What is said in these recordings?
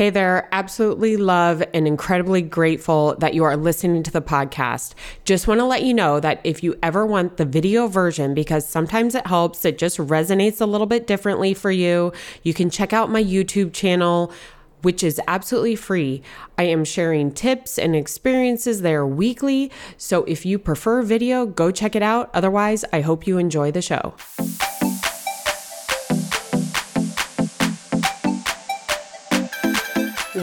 Hey there, absolutely love and incredibly grateful that you are listening to the podcast. Just want to let you know that if you ever want the video version, because sometimes it helps, it just resonates a little bit differently for you, you can check out my YouTube channel, which is absolutely free. I am sharing tips and experiences there weekly. So if you prefer video, go check it out. Otherwise, I hope you enjoy the show.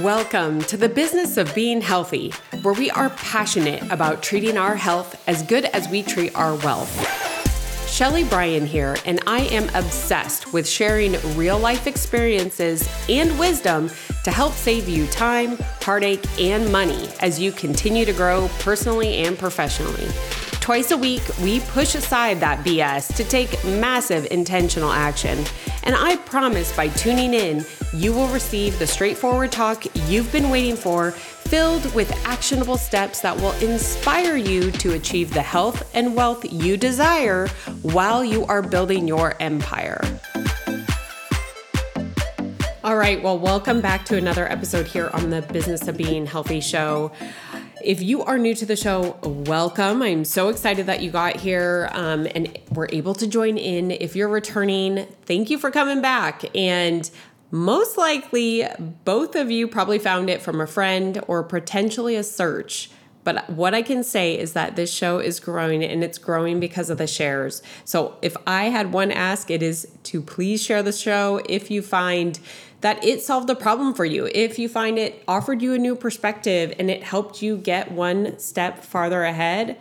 Welcome to the business of being healthy, where we are passionate about treating our health as good as we treat our wealth. Shelly Bryan here, and I am obsessed with sharing real life experiences and wisdom to help save you time, heartache, and money as you continue to grow personally and professionally. Twice a week, we push aside that BS to take massive intentional action. And I promise by tuning in, you will receive the straightforward talk you've been waiting for, filled with actionable steps that will inspire you to achieve the health and wealth you desire while you are building your empire. All right, well, welcome back to another episode here on the Business of Being Healthy show. If you are new to the show, welcome. I'm so excited that you got here and were able to join in. If you're returning, thank you for coming back. And most likely, both of you probably found it from a friend or potentially a search. But what I can say is that this show is growing, and it's growing because of the shares. So if I had one ask, it is to please share the show if you find that it solved a problem for you, if you find it offered you a new perspective and it helped you get one step farther ahead.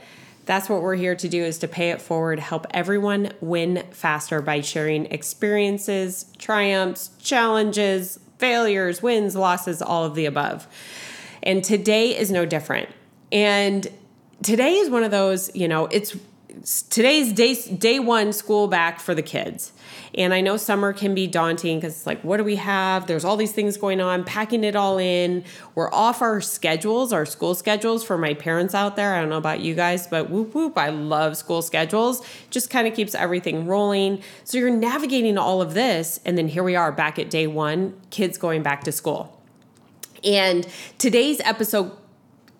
That's what we're here to do, is to pay it forward, help everyone win faster by sharing experiences, triumphs, challenges, failures, wins, losses, all of the above. And today is no different. And today is one of those, you know, today's day one school back for the kids. And I know summer can be daunting because it's like, what do we have? There's all these things going on, packing it all in. We're off our schedules, our school schedules for my parents out there. I don't know about you guys, but whoop, whoop, I love school schedules. Just kind of keeps everything rolling. So you're navigating all of this. And then here we are back at day one, kids going back to school. And today's episode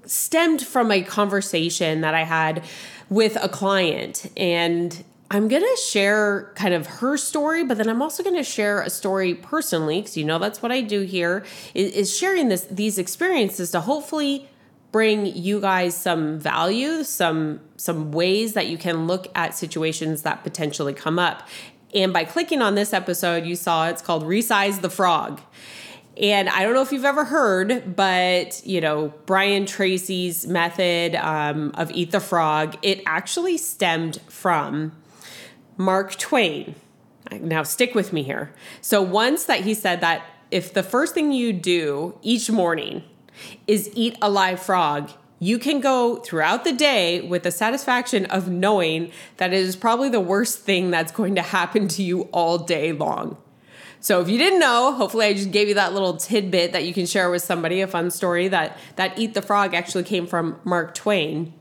stemmed from a conversation that I had with a client, and I'm going to share kind of her story, but then I'm also going to share a story personally, because you know that's what I do here, is sharing these experiences to hopefully bring you guys some value, some ways that you can look at situations that potentially come up. And by clicking on this episode, you saw it's called Resize the Frog. And I don't know if you've ever heard, but, you know, Brian Tracy's method of Eat the Frog, it actually stemmed from Mark Twain. Now stick with me here. So once that he said that if the first thing you do each morning is eat a live frog, you can go throughout the day with the satisfaction of knowing that it is probably the worst thing that's going to happen to you all day long. So if you didn't know, hopefully I just gave you that little tidbit that you can share with somebody, a fun story that Eat the Frog actually came from Mark Twain.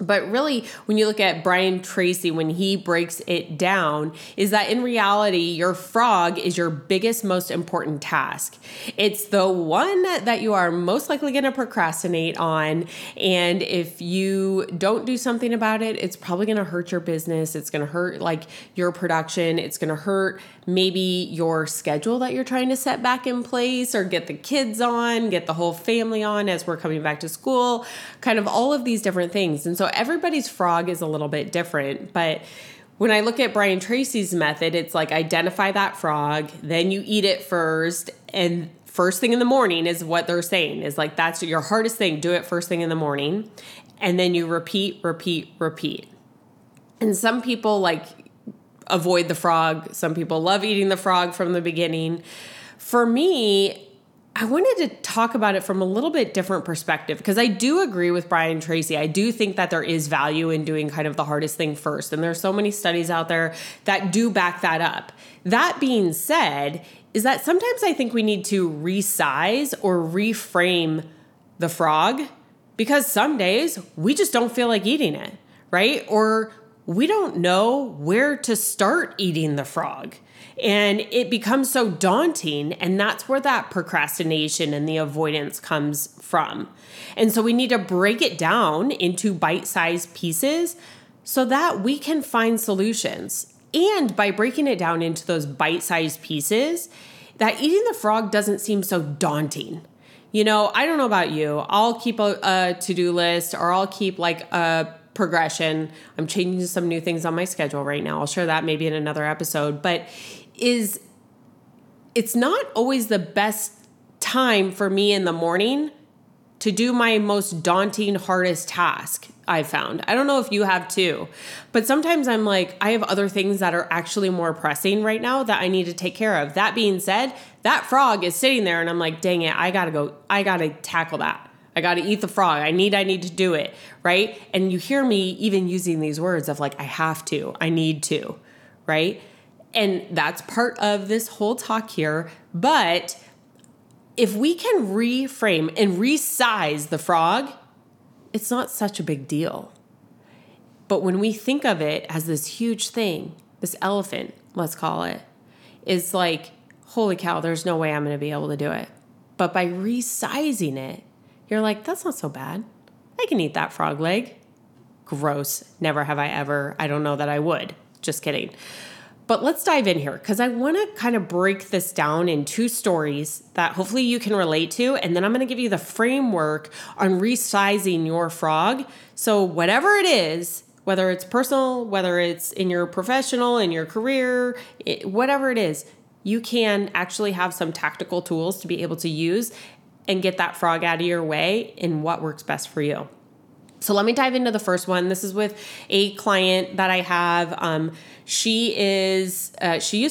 But really, when you look at Brian Tracy, when he breaks it down, is that in reality, your frog is your biggest, most important task. It's the one that you are most likely going to procrastinate on. And if you don't do something about it, it's probably going to hurt your business. It's going to hurt like your production. It's going to hurt maybe your schedule that you're trying to set back in place, or get the kids on, get the whole family on as we're coming back to school, kind of all of these different things. And so everybody's frog is a little bit different, but when I look at Brian Tracy's method, it's like identify that frog, then you eat it first, and first thing in the morning is what they're saying, is like that's your hardest thing, do it first thing in the morning, and then you repeat, repeat, repeat. And some people like avoid the frog, some people love eating the frog from the beginning. For me, I wanted to talk about it from a little bit different perspective, because I do agree with Brian Tracy. I do think that there is value in doing kind of the hardest thing first. And there's so many studies out there that do back that up. That being said, is that sometimes I think we need to resize or reframe the frog, because some days we just don't feel like eating it, right? Or we don't know where to start eating the frog. And it becomes so daunting. And that's where that procrastination and the avoidance comes from. And so we need to break it down into bite-sized pieces so that we can find solutions. And by breaking it down into those bite-sized pieces, that eating the frog doesn't seem so daunting. You know, I don't know about you. I'll keep a to-do list, or I'll keep like a progression. I'm changing some new things on my schedule right now. I'll share that maybe in another episode, but it's not always the best time for me in the morning to do my most daunting, hardest task, I found. I don't know if you have too, but sometimes I'm like, I have other things that are actually more pressing right now that I need to take care of. That being said, that frog is sitting there and I'm like, dang it, I gotta tackle that. I got to eat the frog. I need to do it, right? And you hear me even using these words of like, I have to, I need to, right? And that's part of this whole talk here. But if we can reframe and resize the frog, it's not such a big deal. But when we think of it as this huge thing, this elephant, let's call it, it's like, holy cow, there's no way I'm going to be able to do it. But by resizing it, you're like, that's not so bad. I can eat that frog leg. Gross. Never have I ever. I don't know that I would. Just kidding. But let's dive in here because I want to kind of break this down in two stories that hopefully you can relate to. And then I'm going to give you the framework on resizing your frog. So whatever it is, whether it's personal, whether it's in your professional, in your career, whatever it is, you can actually have some tactical tools to be able to use and get that frog out of your way in what works best for you. So let me dive into the first one. This is with a client that I have. She used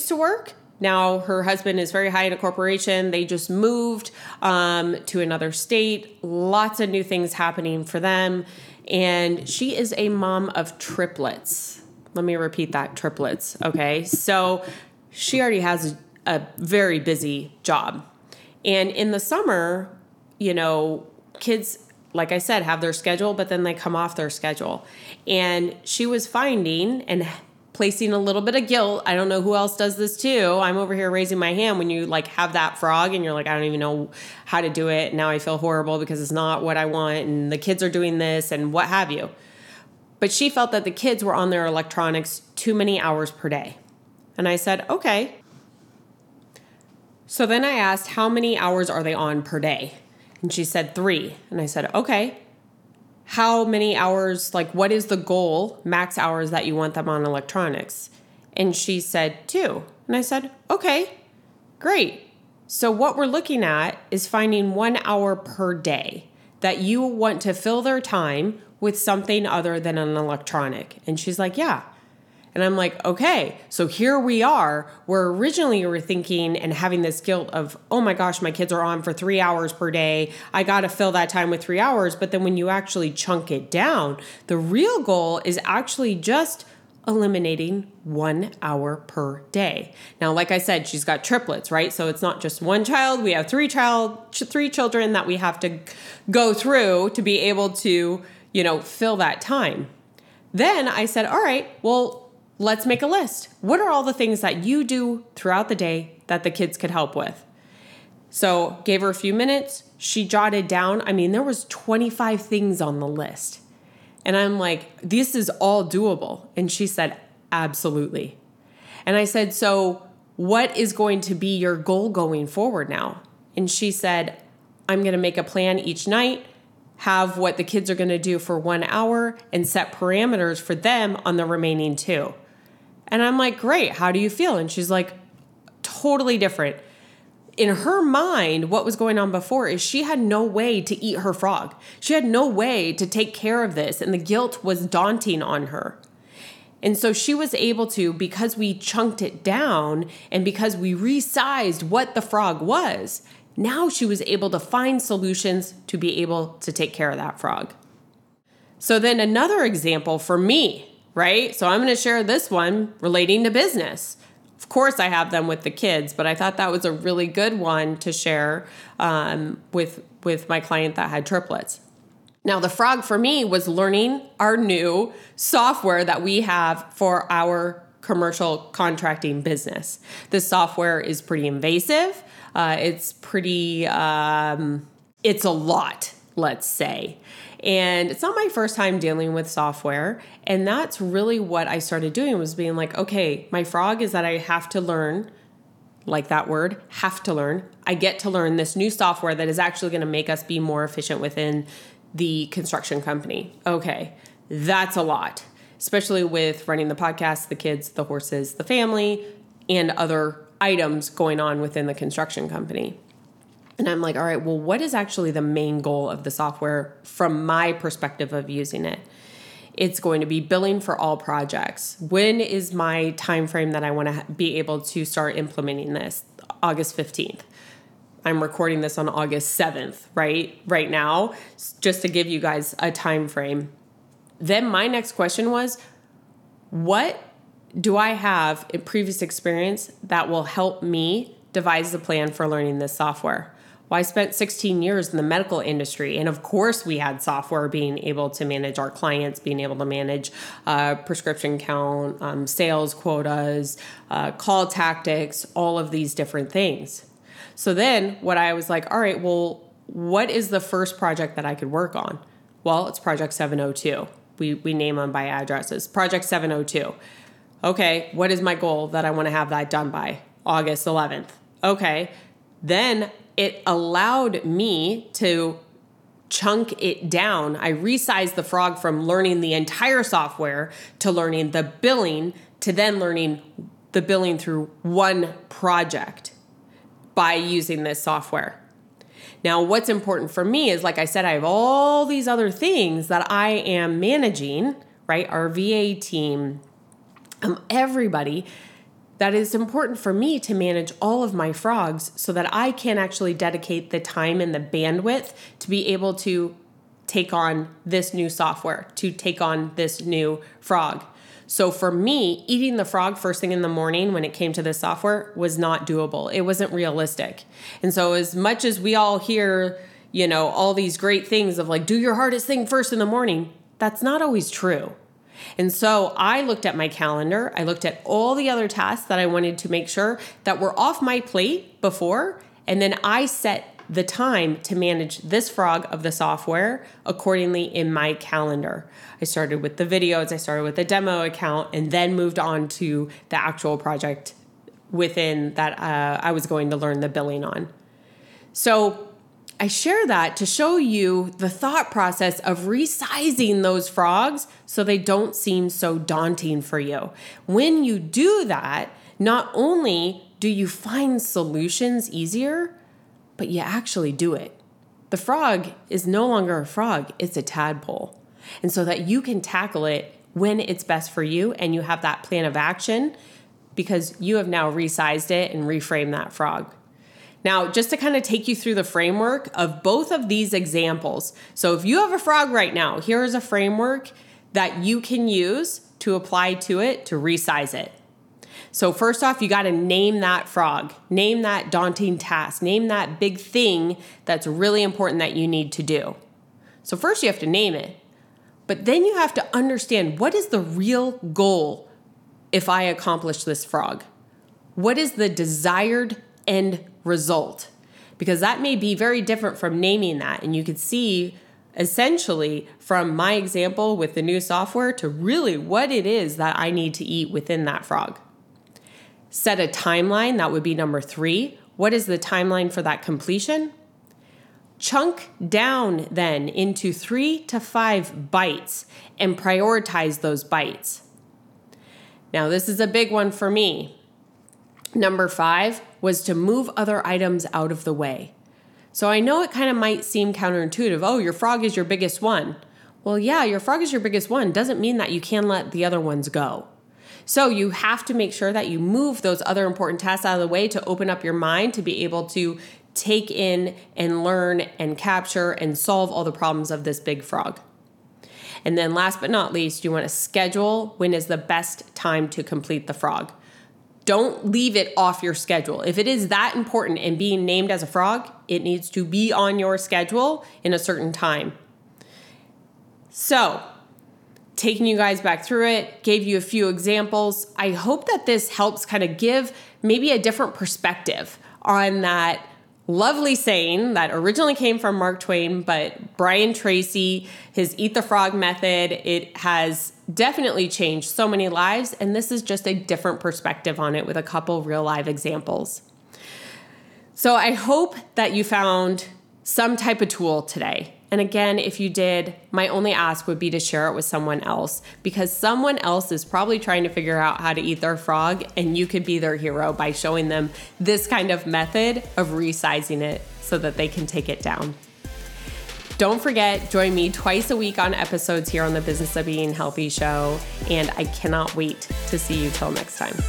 to work. Now her husband is very high in a corporation. They just moved to another state. Lots of new things happening for them. And she is a mom of triplets. Let me repeat that, triplets. Okay. So she already has a very busy job. And in the summer, you know, kids, like I said, have their schedule, but then they come off their schedule. And she was finding and placing a little bit of guilt. I don't know who else does this too. I'm over here raising my hand when you like have that frog and you're like, I don't even know how to do it. Now I feel horrible because it's not what I want and the kids are doing this and what have you. But she felt that the kids were on their electronics too many hours per day. And I said, okay. So then I asked, how many hours are they on per day? And she said 3. And I said, okay, how many hours, like what is the goal, max hours that you want them on electronics? And she said 2. And I said, okay, great. So what we're looking at is finding 1 hour per day that you want to fill their time with something other than an electronic. And she's like, yeah. And I'm like, okay, so here we are. Where originally you were thinking and having this guilt of, oh my gosh, my kids are on for 3 hours per day. I got to fill that time with 3 hours. But then when you actually chunk it down, the real goal is actually just eliminating 1 hour per day. Now, like I said, she's got triplets, right? So it's not just one child. We have three children that we have to go through to be able to, you know, fill that time. Then I said, all right, well, let's make a list. What are all the things that you do throughout the day that the kids could help with? So gave her a few minutes. She jotted down, I mean, there was 25 things on the list. And I'm like, this is all doable. And she said, absolutely. And I said, so what is going to be your goal going forward now? And she said, I'm going to make a plan each night, have what the kids are going to do for 1 hour, and set parameters for them on the remaining 2. And I'm like, great, how do you feel? And she's like, totally different. In her mind, what was going on before is she had no way to eat her frog. She had no way to take care of this. And the guilt was daunting on her. And so she was able to, because we chunked it down and because we resized what the frog was, now she was able to find solutions to be able to take care of that frog. So then another example for me, right? So I'm going to share this one relating to business. Of course, I have them with the kids, but I thought that was a really good one to share with my client that had triplets. Now, the frog for me was learning our new software that we have for our commercial contracting business. This software is pretty invasive. It's a lot, let's say. And it's not my first time dealing with software. And that's really what I started doing, was being like, okay, my frog is that I have to learn, like that word, have to learn. I get to learn this new software that is actually going to make us be more efficient within the construction company. Okay, that's a lot, especially with running the podcast, the kids, the horses, the family, and other items going on within the construction company. And I'm like, all right, well, what is actually the main goal of the software from my perspective of using it? It's going to be billing for all projects. When is my time frame that I want to be able to start implementing this? August 15th. I'm recording this on August 7th, right now, just to give you guys a time frame. Then my next question was, what do I have in previous experience that will help me devise the plan for learning this software? Well, I spent 16 years in the medical industry, and of course we had software being able to manage our clients, being able to manage prescription count, sales quotas, call tactics, all of these different things. So then what I was like, all right, well, what is the first project that I could work on? Well, it's Project 702. We name them by addresses. Project 702. Okay, what is my goal that I want to have that done by? August 11th. Okay, then it allowed me to chunk it down. I resized the frog from learning the entire software to learning the billing to then learning the billing through one project by using this software. Now, what's important for me is, like I said, I have all these other things that I am managing, right? Our VA team, everybody. That is important for me to manage all of my frogs so that I can actually dedicate the time and the bandwidth to be able to take on this new software, to take on this new frog. So for me, eating the frog first thing in the morning when it came to this software was not doable. It wasn't realistic. And so as much as we all hear, you know, all these great things of like, do your hardest thing first in the morning, that's not always true. And so I looked at my calendar. I looked at all the other tasks that I wanted to make sure that were off my plate before. And then I set the time to manage this frog of the software accordingly in my calendar. I started with the videos. I started with the demo account and then moved on to the actual project within that I was going to learn the billing on. So I share that to show you the thought process of resizing those frogs so they don't seem so daunting for you. When you do that, not only do you find solutions easier, but you actually do it. The frog is no longer a frog, it's a tadpole. And so that you can tackle it when it's best for you and you have that plan of action because you have now resized it and reframed that frog. Now, just to kind of take you through the framework of both of these examples. So if you have a frog right now, here is a framework that you can use to apply to it to resize it. So first off, you got to name that frog, name that daunting task, name that big thing that's really important that you need to do. So first you have to name it, but then you have to understand, what is the real goal if I accomplish this frog? What is the desired end result? Because that may be very different from naming that. And you could see essentially from my example with the new software to really what it is that I need to eat within that frog. Set a timeline. That would be number 3. What is the timeline for that completion? Chunk down then into 3 to 5 bites and prioritize those bites. Now, this is a big one for me. Number 5 was to move other items out of the way. So I know it kind of might seem counterintuitive. Oh, your frog is your biggest one. Well, yeah, your frog is your biggest one. Doesn't mean that you can let the other ones go. So you have to make sure that you move those other important tasks out of the way to open up your mind to be able to take in and learn and capture and solve all the problems of this big frog. And then last but not least, you want to schedule when is the best time to complete the frog. Don't leave it off your schedule. If it is that important and being named as a frog, it needs to be on your schedule in a certain time. So, taking you guys back through it, gave you a few examples. I hope that this helps kind of give maybe a different perspective on that lovely saying that originally came from Mark Twain, but Brian Tracy, his Eat the Frog method, it has definitely changed so many lives. And this is just a different perspective on it with a couple real life examples. So I hope that you found some type of tool today. And again, if you did, my only ask would be to share it with someone else, because someone else is probably trying to figure out how to eat their frog, and you could be their hero by showing them this kind of method of resizing it so that they can take it down. Don't forget, join me twice a week on episodes here on the Business of Being Healthy show, and I cannot wait to see you till next time.